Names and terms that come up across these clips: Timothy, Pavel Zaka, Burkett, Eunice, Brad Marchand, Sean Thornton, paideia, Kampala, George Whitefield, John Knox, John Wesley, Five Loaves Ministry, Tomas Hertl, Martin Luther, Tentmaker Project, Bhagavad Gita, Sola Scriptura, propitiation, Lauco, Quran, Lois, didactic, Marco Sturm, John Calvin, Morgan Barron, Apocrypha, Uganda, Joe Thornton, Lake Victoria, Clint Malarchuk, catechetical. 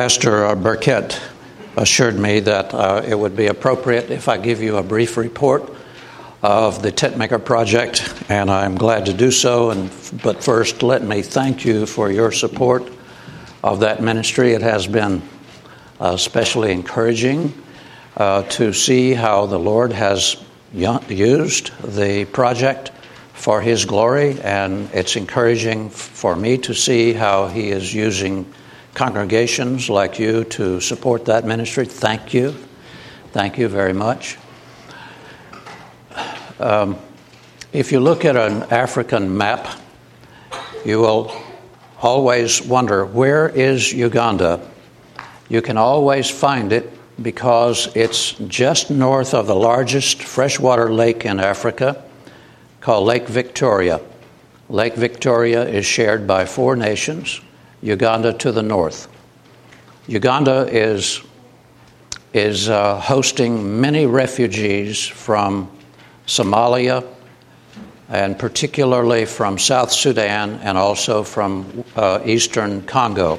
Pastor Burkett assured me that it would be appropriate if I give you a brief report of the Tentmaker Project, and I'm glad to do so. But first, let me thank you for your support of that ministry. It has been especially encouraging to see how the Lord has used the project for His glory, and it's encouraging for me to see how He is using congregations like you to support that ministry. Thank you. Thank you very much. If you look at an African map, you will always wonder, where is Uganda? You can always find it because it's just north of the largest freshwater lake in Africa, called Lake Victoria. Lake Victoria is shared by 4 nations, Uganda to the north. Uganda is hosting many refugees from Somalia, and particularly from South Sudan, and also from Eastern Congo.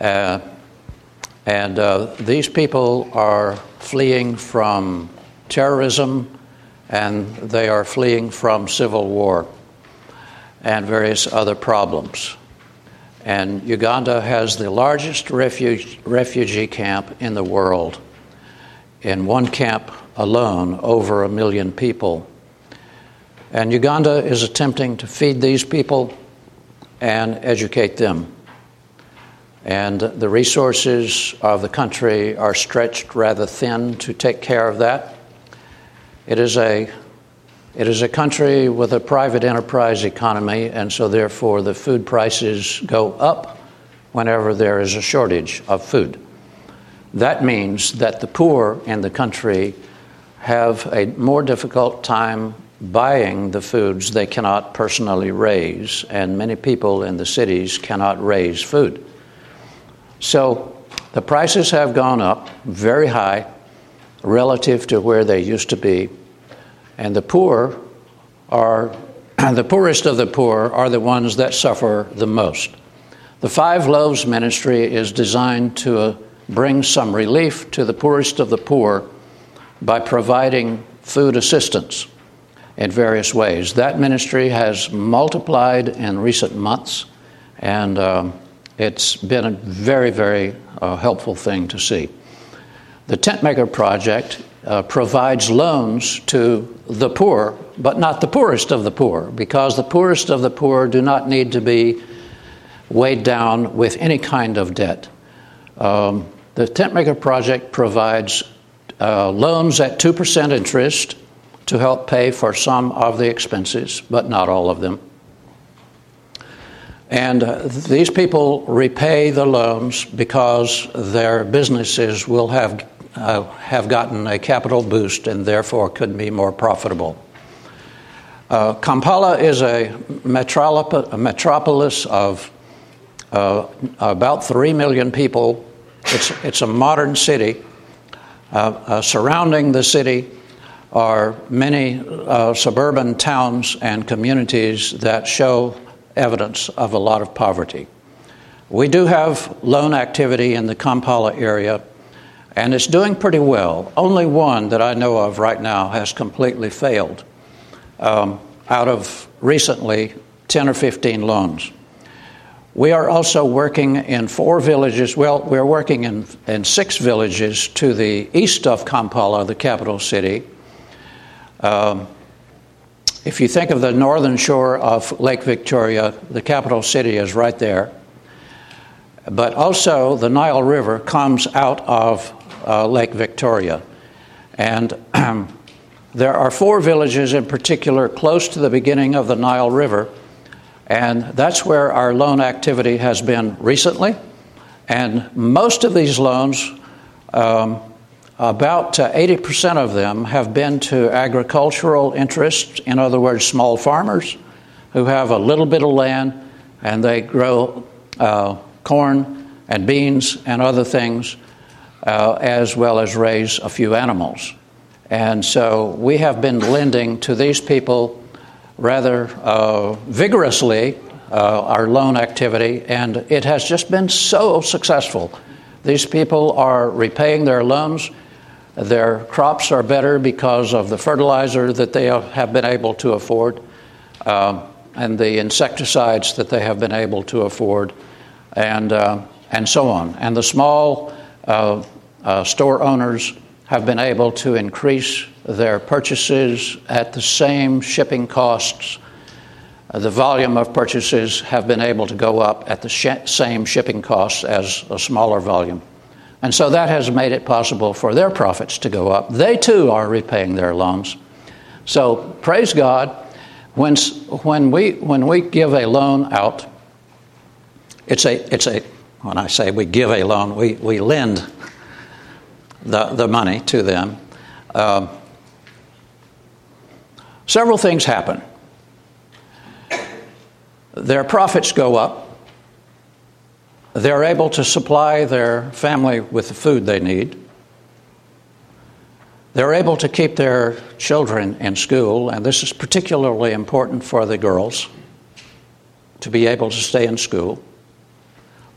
These people are fleeing from terrorism, and they are fleeing from civil war and various other problems. And Uganda has the largest refugee camp in the world. In one camp alone, over 1 million people. And Uganda is attempting to feed these people and educate them. And the resources of the country are stretched rather thin to take care of that. It is a country with a private enterprise economy, and so therefore the food prices go up whenever there is a shortage of food. That means that the poor in the country have a more difficult time buying the foods they cannot personally raise, and many people in the cities cannot raise food. So the prices have gone up very high relative to where they used to be, and the poor are the poorest of the poor are the ones that suffer the most. The Five Loaves Ministry is designed to bring some relief to the poorest of the poor by providing food assistance in various ways. That ministry has multiplied in recent months, and it's been a very, very helpful thing to see. The Tentmaker Project provides loans to the poor, but not the poorest of the poor, because the poorest of the poor do not need to be weighed down with any kind of debt. The Tentmaker Project provides loans at 2% interest to help pay for some of the expenses, but not all of them. And these people repay the loans because their businesses will have gotten a capital boost and therefore could be more profitable. Kampala is a metropolis of about 3 million people. It's a modern city. Surrounding the city are many suburban towns and communities that show evidence of a lot of poverty. We do have loan activity in the Kampala area, and it's doing pretty well. Only one that I know of right now has completely failed out of recently 10 or 15 loans. We are also working in 4 villages. Well, we're working in 6 villages to the east of Kampala, the capital city. If you think of the northern shore of Lake Victoria, the capital city is right there. But also, the Nile River comes out of Lake Victoria. And there are 4 villages in particular close to the beginning of the Nile River, and that's where our loan activity has been recently. And most of these loans, about 80% of them, have been to agricultural interests, in other words, small farmers who have a little bit of land and they grow corn and beans and other things, as well as raise a few animals. And so we have been lending to these people rather vigorously our loan activity, and it has just been so successful. These people are repaying their loans. Their crops are better because of the fertilizer that they have been able to afford, and the insecticides that they have been able to afford, and so on. And the small store owners have been able to increase their purchases at the same shipping costs. The volume of purchases have been able to go up at the same shipping costs as a smaller volume. And so that has made it possible for their profits to go up. They too are repaying their loans. So praise God. When we give a loan out, it's a when I say we give a loan, we lend the money to them. Several things happen. Their profits go up. They're able to supply their family with the food they need. They're able to keep their children in school, and this is particularly important for the girls, to be able to stay in school.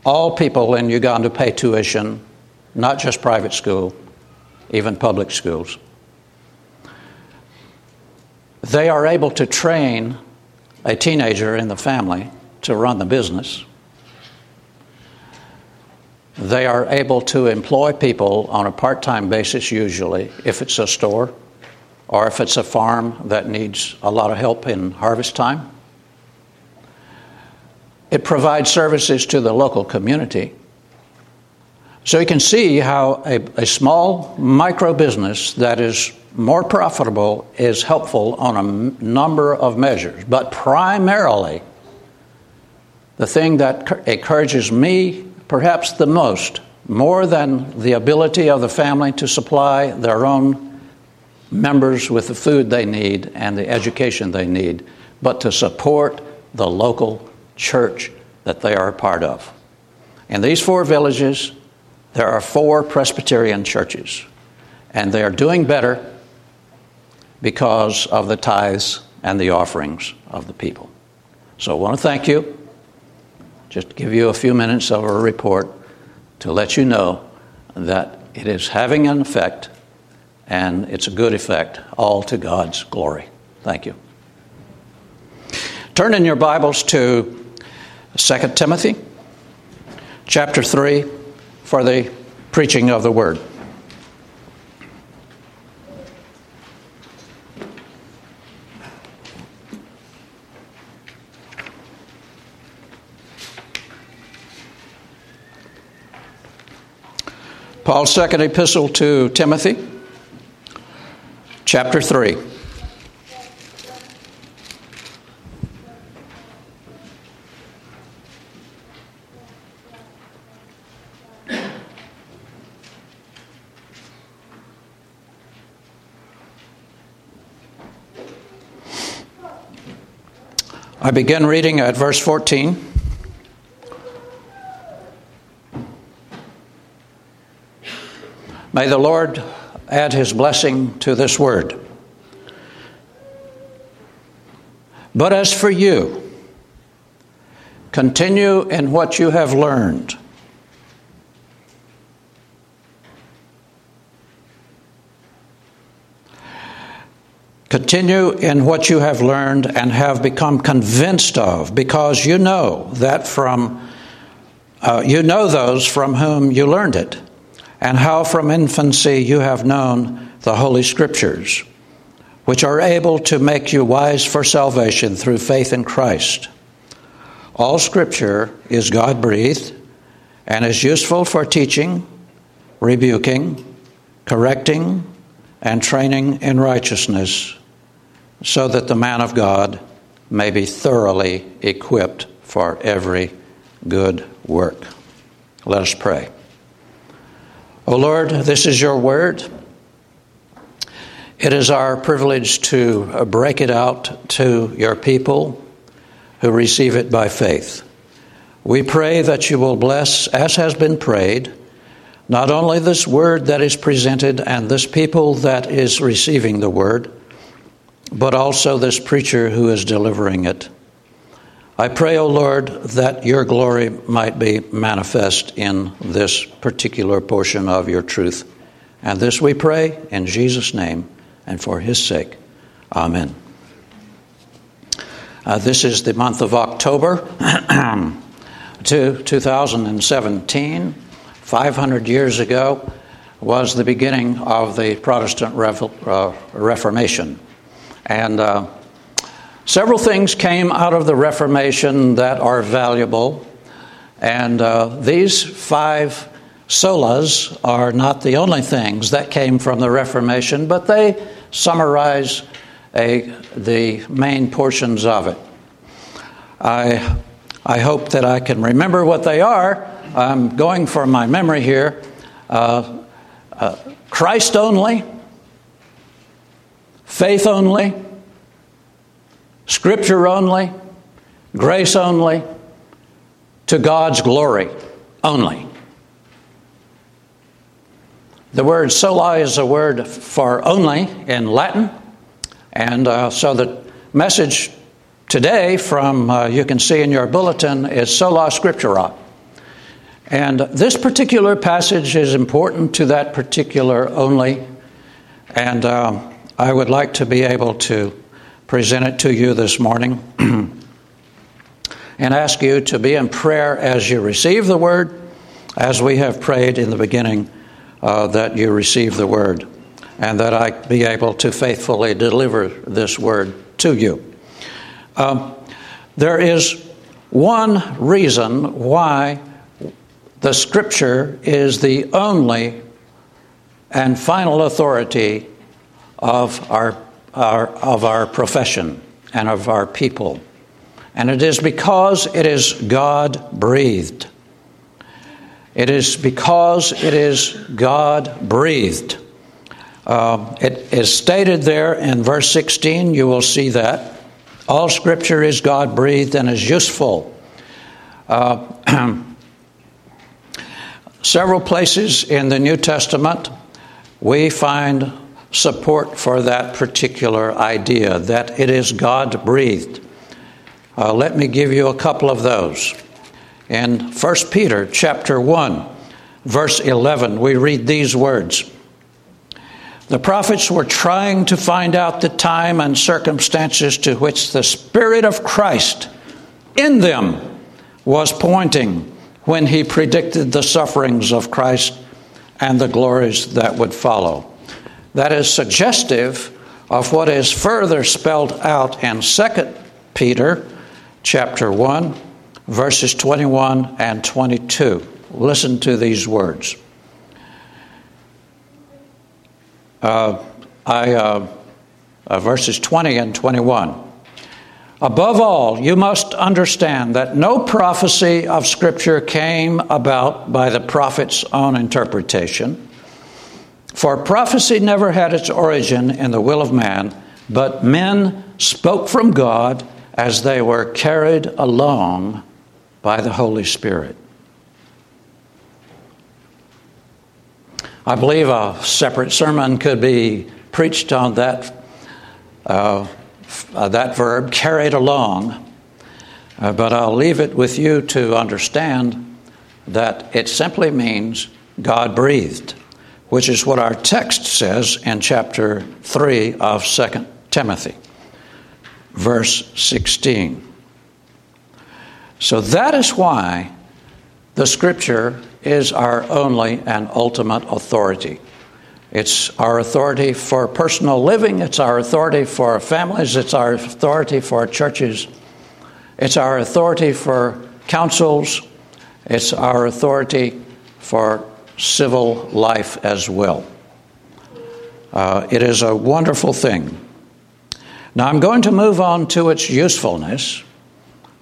All people in Uganda pay tuition, not just private school, even public schools. They are able to train a teenager in the family to run the business. They are able to employ people on a part-time basis usually, if it's a store or if it's a farm that needs a lot of help in harvest time. It provides services to the local community. So you can see how a small micro business that is more profitable is helpful on a number of measures. But primarily, the thing that encourages me perhaps the most, more than the ability of the family to supply their own members with the food they need and the education they need, but to support the local church that they are a part of. In these four villages, there are four Presbyterian churches, and they are doing better because of the tithes and the offerings of the people. So I want to thank you. Just to give you a few minutes of a report to let you know that it is having an effect, and it's a good effect, all to God's glory. Thank you. Turn in your Bibles to 2 Timothy chapter 3 for the preaching of the word. 2nd second epistle to Timothy, chapter 3. I begin reading at verse 14. May the Lord add his blessing to this word. But as for you, continue in what you have learned and have become convinced of, because you know that from those from whom you learned it, and how from infancy you have known the Holy Scriptures, which are able to make you wise for salvation through faith in Christ. All Scripture is God-breathed and is useful for teaching, rebuking, correcting, and training in righteousness, so that the man of God may be thoroughly equipped for every good work. Let us pray. O Lord, this is your word. It is our privilege to break it out to your people who receive it by faith. We pray that you will bless, as has been prayed, not only this word that is presented and this people that is receiving the word, but also this preacher who is delivering it. I pray, O Lord, that your glory might be manifest in this particular portion of your truth. And this we pray in Jesus' name and for his sake. Amen. This is the month of October 2017. 500 years ago was the beginning of the Protestant Reformation. And several things came out of the Reformation that are valuable. And these five solas are not the only things that came from the Reformation, but they summarize the main portions of it. I hope that I can remember what they are. I'm going for my memory here. Christ only, faith only, Scripture only, grace only, to God's glory only. The word sola is a word for only in Latin. And so the message today from, you can see in your bulletin, is Sola Scriptura. And this particular passage is important to that particular only. And I would like to be able to present it to you this morning and ask you to be in prayer as you receive the word, as we have prayed in the beginning that you receive the word, and that I be able to faithfully deliver this word to you. There is one reason why the Scripture is the only and final authority of our profession and of our people. And it is because it is God-breathed. It is stated there in verse 16, you will see that. All Scripture is God-breathed and is useful. Several places in the New Testament, we find support for that particular idea, that it is God-breathed. Let me give you a couple of those. In 1 Peter chapter 1, verse 11, we read these words. The prophets were trying to find out the time and circumstances to which the Spirit of Christ in them was pointing when he predicted the sufferings of Christ and the glories that would follow. That is suggestive of what is further spelled out in 2 Peter chapter 1, verses 21 and 22. Listen to these words. Verses 20 and 21. Above all, you must understand that no prophecy of Scripture came about by the prophet's own interpretation. For prophecy never had its origin in the will of man, but men spoke from God as they were carried along by the Holy Spirit. I believe a separate sermon could be preached on that verb, carried along. But I'll leave it with you to understand that it simply means God-breathed, which is what our text says in chapter 3 of 2 Timothy, verse 16. So that is why the Scripture is our only and ultimate authority. It's our authority for personal living. It's our authority for families. It's our authority for churches. It's our authority for councils. It's our authority for civil life as well. It is a wonderful thing. Now I'm going to move on to its usefulness,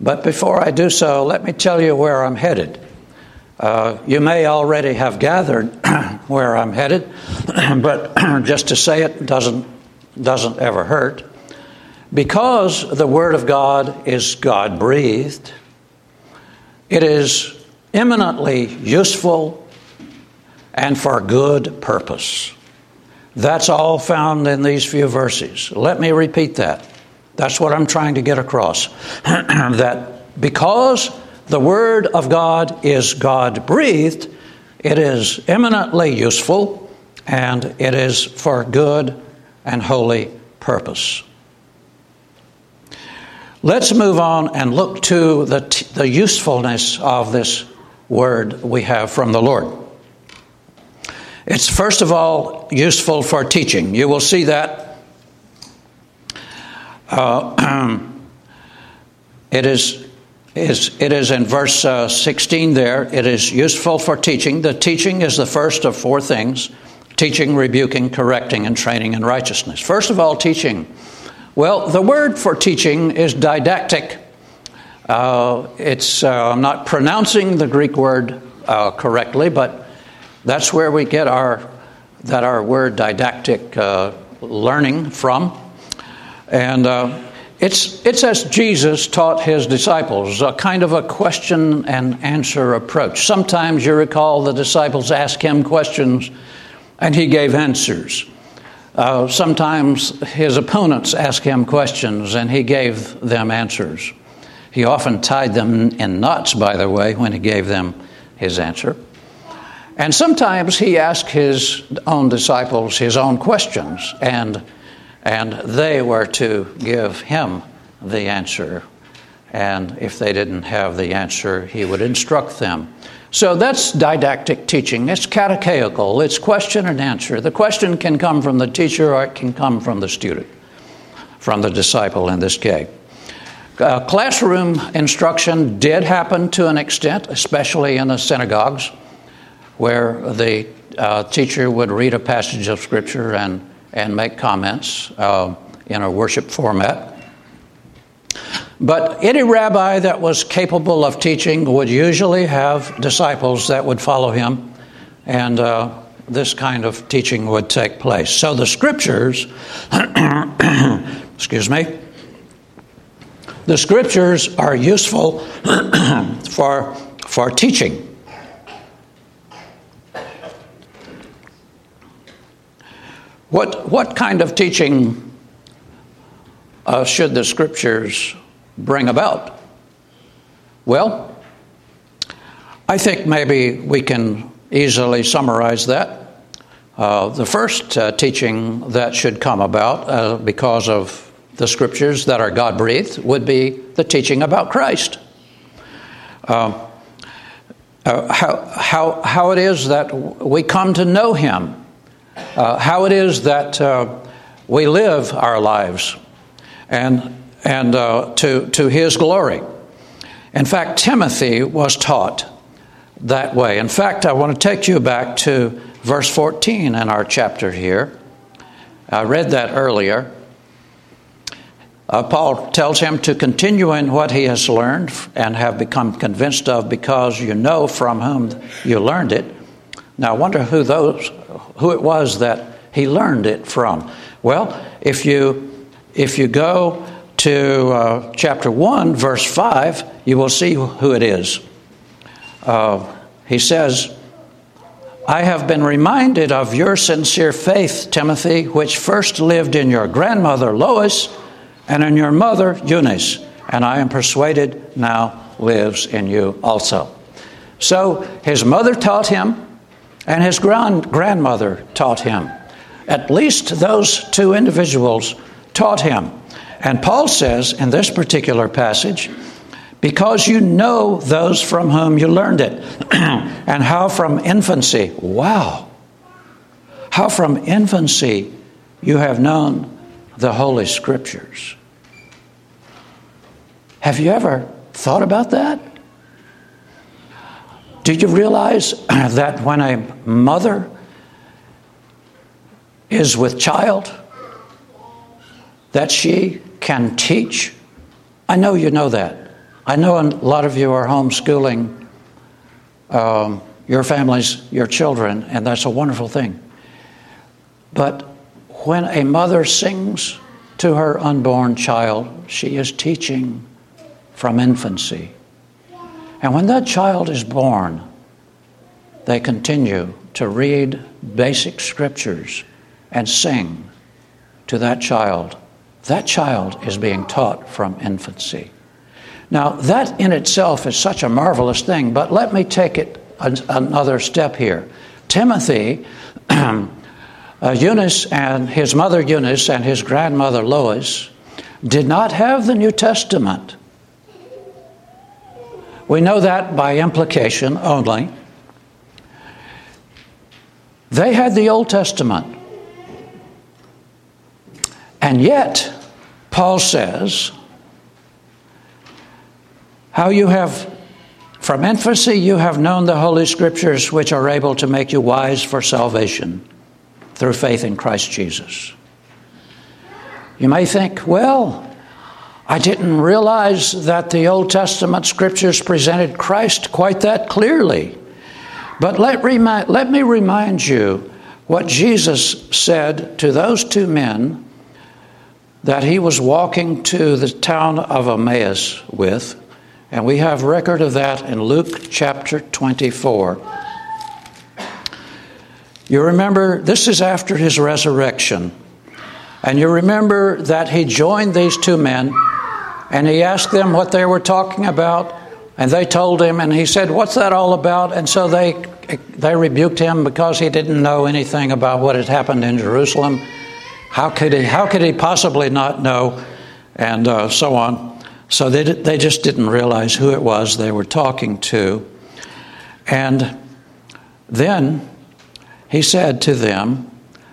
but before I do so, let me tell you where I'm headed. You may already have gathered where I'm headed, but just to say it doesn't ever hurt. Because the Word of God is God-breathed, it is eminently useful and for good purpose. That's all found in these few verses. Let me repeat that. That's what I'm trying to get across, that because the Word of God is God-breathed, it is eminently useful, and it is for good and holy purpose. Let's move on and look to the usefulness of this word we have from the Lord. It's first of all useful for teaching. You will see that it is in verse 16 there. It is useful for teaching. The teaching is the first of four things: teaching, rebuking, correcting, and training in righteousness. First of all, teaching. Well, the word for teaching is didactic. I'm not pronouncing the Greek word correctly, but that's where we get our word didactic learning from. And it's as Jesus taught his disciples, a kind of a question and answer approach. Sometimes you recall the disciples asked him questions and he gave answers. Sometimes his opponents asked him questions and he gave them answers. He often tied them in knots, by the way, when he gave them his answer. And sometimes he asked his own disciples his own questions, and they were to give him the answer. And if they didn't have the answer, he would instruct them. So that's didactic teaching. It's catechetical. It's question and answer. The question can come from the teacher or it can come from the student, from the disciple in this case. Classroom instruction did happen to an extent, especially in the synagogues, where the teacher would read a passage of Scripture and make comments in a worship format. But any rabbi that was capable of teaching would usually have disciples that would follow him, and this kind of teaching would take place. So the Scriptures, excuse me, the Scriptures are useful for teaching. What kind of teaching should the Scriptures bring about? Well, I think maybe we can easily summarize that. The first teaching that should come about because of the Scriptures that are God-breathed would be the teaching about Christ. How it is that we come to know Him. How it is that we live our lives, and to His glory. In fact, Timothy was taught that way. In fact, I want to take you back to verse 14 in our chapter here. I read that earlier. Paul tells him to continue in what he has learned and have become convinced of, because you know from whom you learned it. Now, I wonder who it was that he learned it from. Well, if you go to chapter 1, verse 5, you will see who it is. He says, I have been reminded of your sincere faith, Timothy, which first lived in your grandmother Lois and in your mother Eunice, and I am persuaded now lives in you also. So his mother taught him, and his grandmother taught him. At least those two individuals taught him. And Paul says in this particular passage, because you know those from whom you learned it, and how from infancy, how from infancy you have known the Holy Scriptures. Have you ever thought about that? Did you realize that when a mother is with child, that she can teach? I know you know that. I know a lot of you are homeschooling your families, your children, and that's a wonderful thing. But when a mother sings to her unborn child, she is teaching from infancy. And when that child is born, they continue to read basic Scriptures and sing to that child. That child is being taught from infancy. Now, that in itself is such a marvelous thing, but let me take it another step here. Timothy, Eunice and his mother Eunice and his grandmother Lois did not have the New Testament. We know that by implication only. They had the Old Testament. And yet, Paul says, how you have, from infancy, you have known the Holy Scriptures, which are able to make you wise for salvation through faith in Christ Jesus. You may think, well, I didn't realize that the Old Testament Scriptures presented Christ quite that clearly. But let me remind you what Jesus said to those two men that he was walking to the town of Emmaus with. And we have record of that in Luke chapter 24. You remember, this is after his resurrection. And you remember that he joined these two men and he asked them what they were talking about. And they told him, and he said, what's that all about? And so they rebuked him because he didn't know anything about what had happened in Jerusalem. How could he possibly not know? And so on. So they just didn't realize who it was they were talking to. And then he said to them,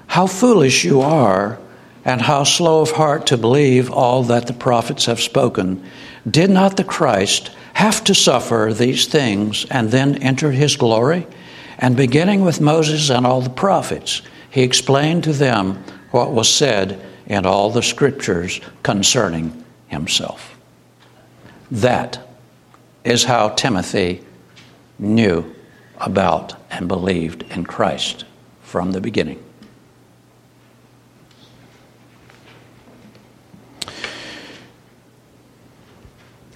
how foolish you are, and how slow of heart to believe all that the prophets have spoken. Did not the Christ have to suffer these things and then enter his glory? And beginning with Moses and all the prophets, he explained to them what was said in all the Scriptures concerning himself. That is how Timothy knew about and believed in Christ from the beginning.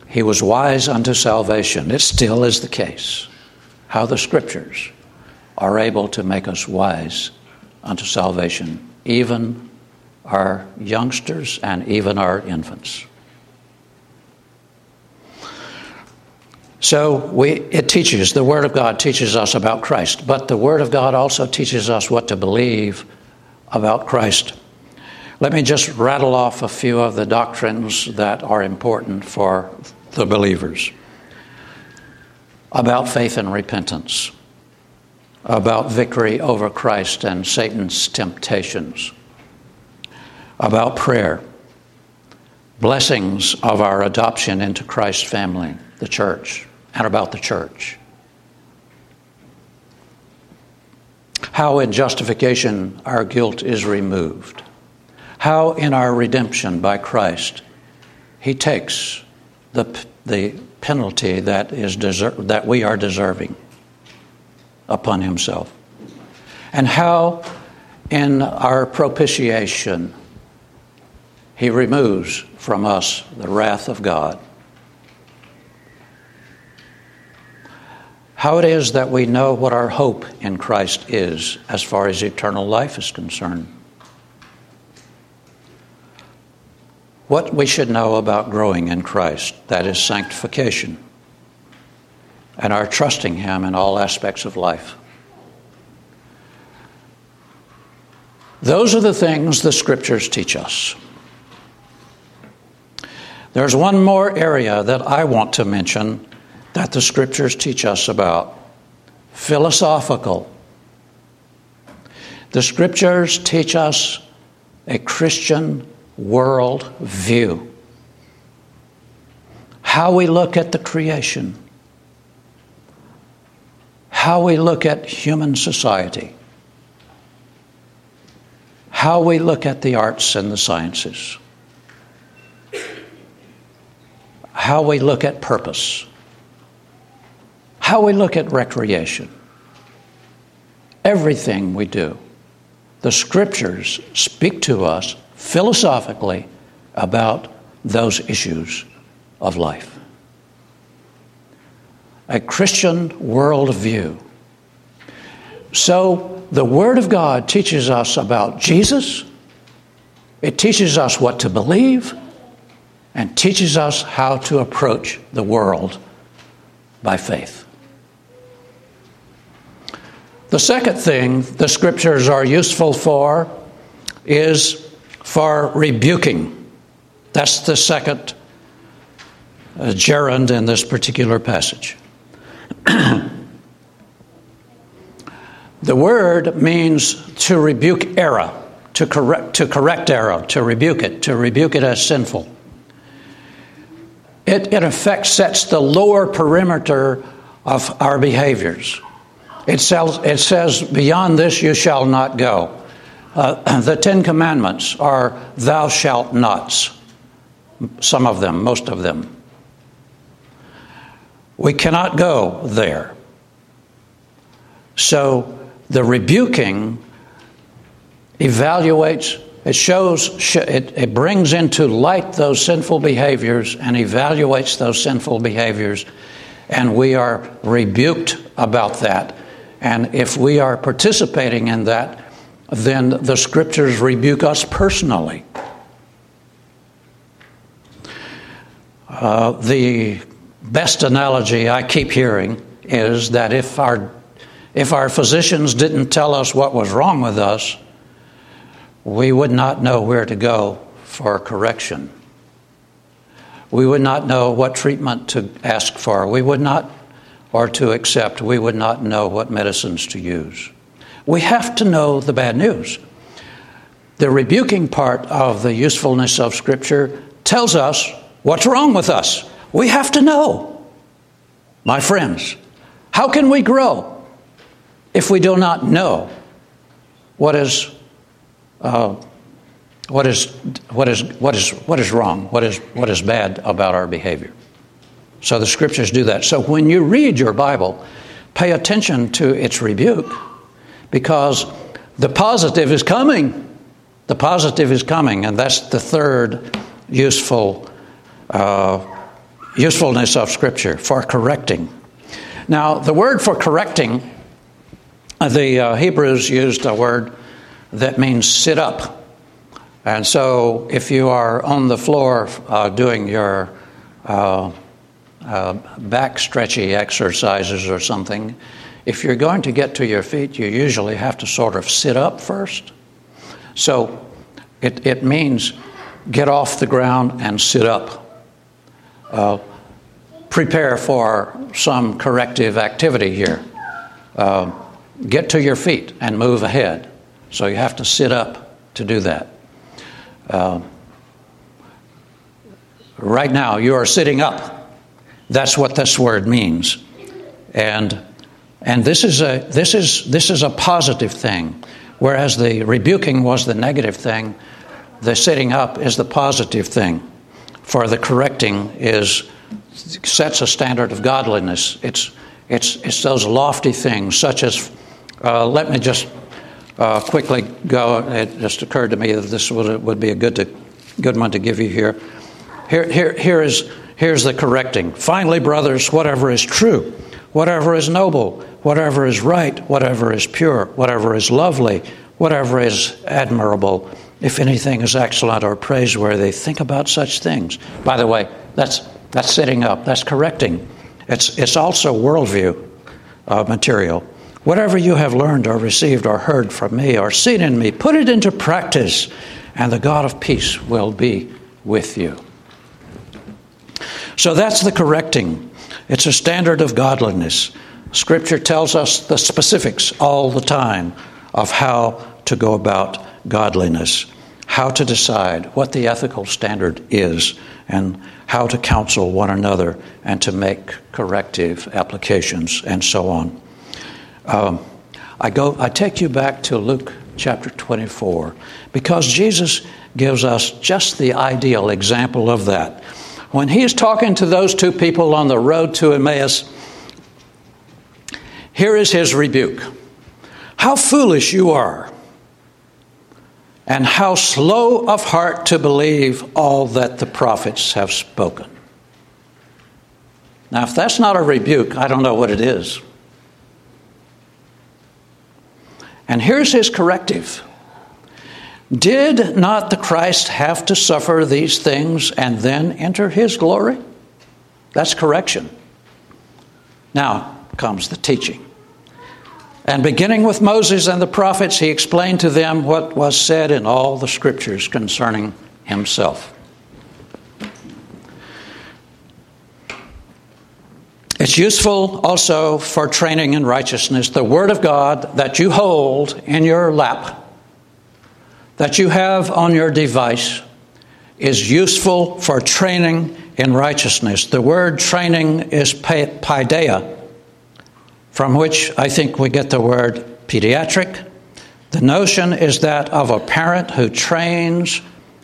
He was wise unto salvation. It still is the case. How the Scriptures are able to make us wise unto salvation, even our youngsters and even our infants. So it teaches, the Word of God teaches us about Christ, but the Word of God also teaches us what to believe about Christ. Let me just rattle off a few of the doctrines that are important for the believers. About faith and repentance. About victory over Christ and Satan's temptations. About prayer. Blessings of our adoption into Christ's family, the church, and about the church. How in justification our guilt is removed. How in our redemption by Christ he takes the penalty that we are deserving upon himself. And how in our propitiation he removes from us the wrath of God. How it is that we know what our hope in Christ is as far as eternal life is concerned. What we should know about growing in Christ, that is sanctification, and our trusting him in all aspects of life. Those are the things the Scriptures teach us. There's one more area that I want to mention that the Scriptures teach us about. Philosophical. The Scriptures teach us a Christian world view. How we look at the creation. How we look at human society. How we look at the arts and the sciences. How we look at purpose. How we look at recreation. Everything we do. The Scriptures speak to us philosophically about those issues of life. A Christian worldview. So the Word of God teaches us about Jesus. It teaches us what to believe. and teaches us how to approach the world by faith. The second thing the Scriptures are useful for is for rebuking. That's the second gerund in this particular passage. The word means to rebuke error, to correct error, to rebuke it as sinful. It, in effect, sets the lower perimeter of our behaviors. It says, beyond this you shall not go. The Ten Commandments are thou shalt nots, some of them, most of them. We cannot go there. So the rebuking evaluates, it brings into light those sinful behaviors and evaluates those sinful behaviors, and we are rebuked about that. And if we are participating in that, then the Scriptures rebuke us personally. The best analogy I keep hearing is that if our physicians didn't tell us what was wrong with us, we would not know where to go for correction. We would not know what treatment to ask for. We would not, or to accept, we would not know what medicines to use. We have to know the bad news. The rebuking part of the usefulness of Scripture tells us what's wrong with us. We have to know. My friends, how can we grow if we do not know what is wrong, what is bad about our behavior? So the Scriptures do that. So when you read your Bible, pay attention to its rebuke, because the positive is coming. The positive is coming, and that's the third usefulness of Scripture, for correcting. Now, the word for correcting, the Hebrews used a word that means sit up. And so if you are on the floor doing your back stretchy exercises or something, if you're going to get to your feet, you usually have to sort of sit up first. So it means get off the ground and sit up. Prepare for some corrective activity here. Get to your feet and move ahead. So you have to sit up to do that. Right now, you are sitting up. That's what this word means, and this is a positive thing, whereas the rebuking was the negative thing. The sitting up is the positive thing, for the correcting sets a standard of godliness. It's those lofty things, such as let me just. Quickly go. It just occurred to me that this would be a good one to give you here. Here's the correcting. Finally, brothers, whatever is true, whatever is noble, whatever is right, whatever is pure, whatever is lovely, whatever is admirable, if anything is excellent or praiseworthy, think about such things. By the way, that's sitting up. That's correcting. It's also worldview material. Whatever you have learned or received or heard from me or seen in me, put it into practice, and the God of peace will be with you. So that's the correcting. It's a standard of godliness. Scripture tells us the specifics all the time of how to go about godliness, how to decide what the ethical standard is, and how to counsel one another and to make corrective applications and so on. I take you back to Luke chapter 24, because Jesus gives us just the ideal example of that. When he is talking to those two people on the road to Emmaus, here is his rebuke. How foolish you are, and how slow of heart to believe all that the prophets have spoken. Now, if that's not a rebuke, I don't know what it is. And here's his corrective. Did not the Christ have to suffer these things and then enter his glory? That's correction. Now comes the teaching. And beginning with Moses and the prophets, he explained to them what was said in all the scriptures concerning himself. It's useful also for training in righteousness, the word of God that you hold in your lap, that you have on your device, is useful for training in righteousness. The word training is paideia, from which I think we get the word pediatric. The notion is that of a parent who trains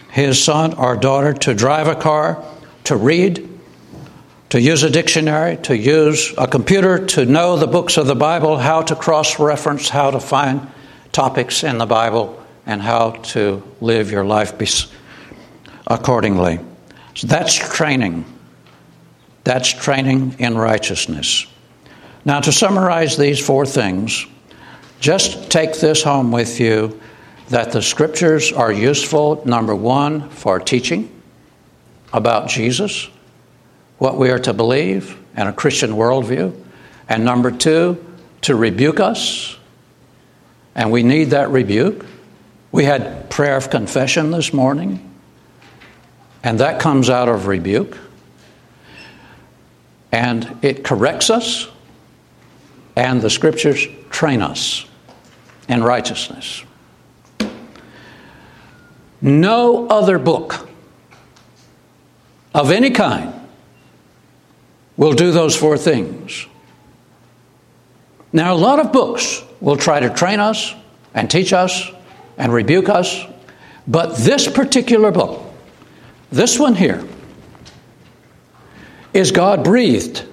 his son or daughter to drive a car, to read, to use a dictionary, to use a computer, to know the books of the Bible, how to cross-reference, how to find topics in the Bible, and how to live your life accordingly. So that's training. That's training in righteousness. Now, to summarize these four things, just take this home with you, that the scriptures are useful, number one, for teaching about Jesus, what we are to believe and a Christian worldview, and number two, to rebuke us, and we need that rebuke. We had prayer of confession this morning, and that comes out of rebuke, and it corrects us. And the scriptures train us in righteousness. No other book of any kind will do those four things. Now, a lot of books will try to train us and teach us and rebuke us, but this particular book, this one here, is God-breathed.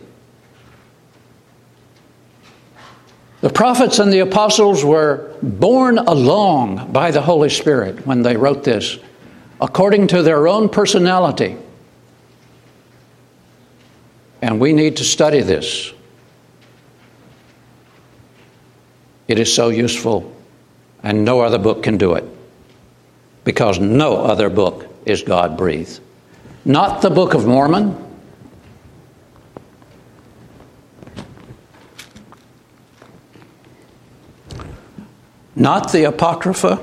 The prophets and the apostles were borne along by the Holy Spirit when they wrote this, according to their own personality. And we need to study this. It is so useful, and no other book can do it, because no other book is God-breathed. Not the Book of Mormon, not the Apocrypha,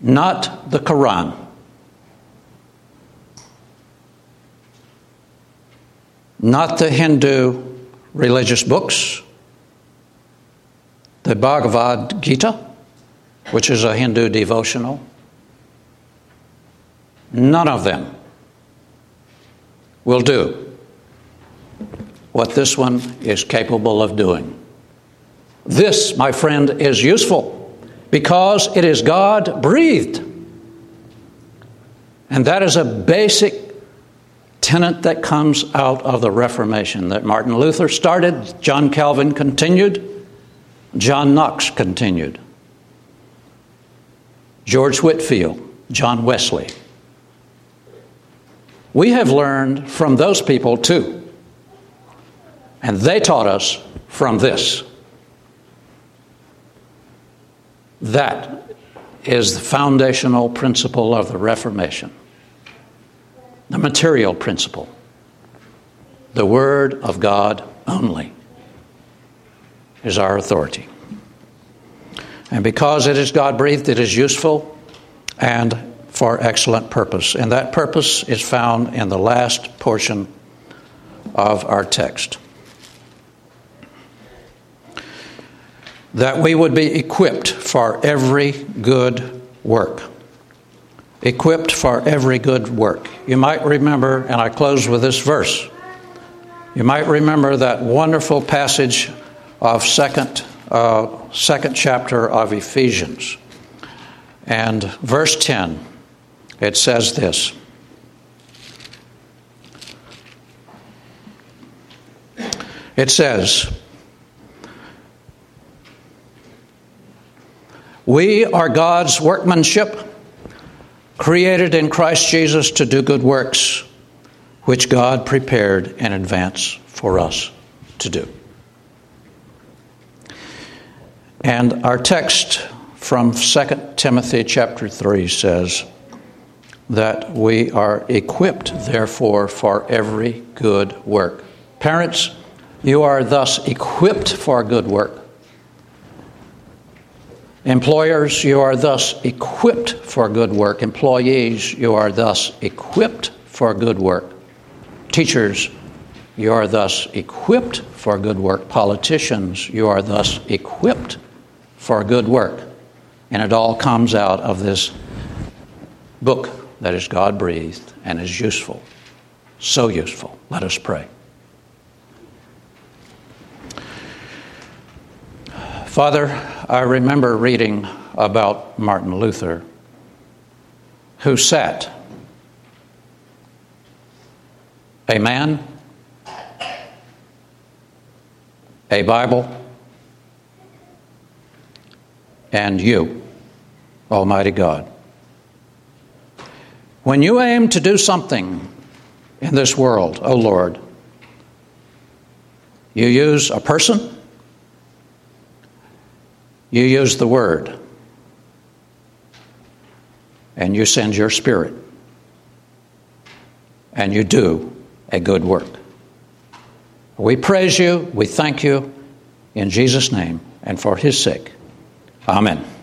not the Quran. Not the Hindu religious books, the Bhagavad Gita, which is a Hindu devotional. None of them will do what this one is capable of doing. This, my friend, is useful because it is God-breathed. And that is a basic tenet that comes out of the Reformation that Martin Luther started, John Calvin continued, John Knox continued, George Whitefield, John Wesley. We have learned from those people too, and they taught us from this. That is the foundational principle of the Reformation, the material principle, the Word of God only is our authority. And because it is God-breathed, it is useful and for excellent purpose. And that purpose is found in the last portion of our text. That we would be equipped for every good work. Equipped for every good work. You might remember, and I close with this verse, you might remember that wonderful passage of second chapter of Ephesians. And verse 10, it says this, it says, we are God's workmanship, created in Christ Jesus to do good works, which God prepared in advance for us to do. And our text from 2 Timothy chapter 3 says that we are equipped, therefore, for every good work. Parents, you are thus equipped for good work. Employers, you are thus equipped for good work. Employees, you are thus equipped for good work. Teachers, you are thus equipped for good work. Politicians, you are thus equipped for good work. And it all comes out of this book that is God-breathed and is useful. So useful. Let us pray. Father, I remember reading about Martin Luther, who sat, a man, a Bible, and you, Almighty God. When you aim to do something in this world, O Lord, you use a person, you use the Word, and you send your Spirit, and you do a good work. We praise you, we thank you, in Jesus' name, and for his sake. Amen.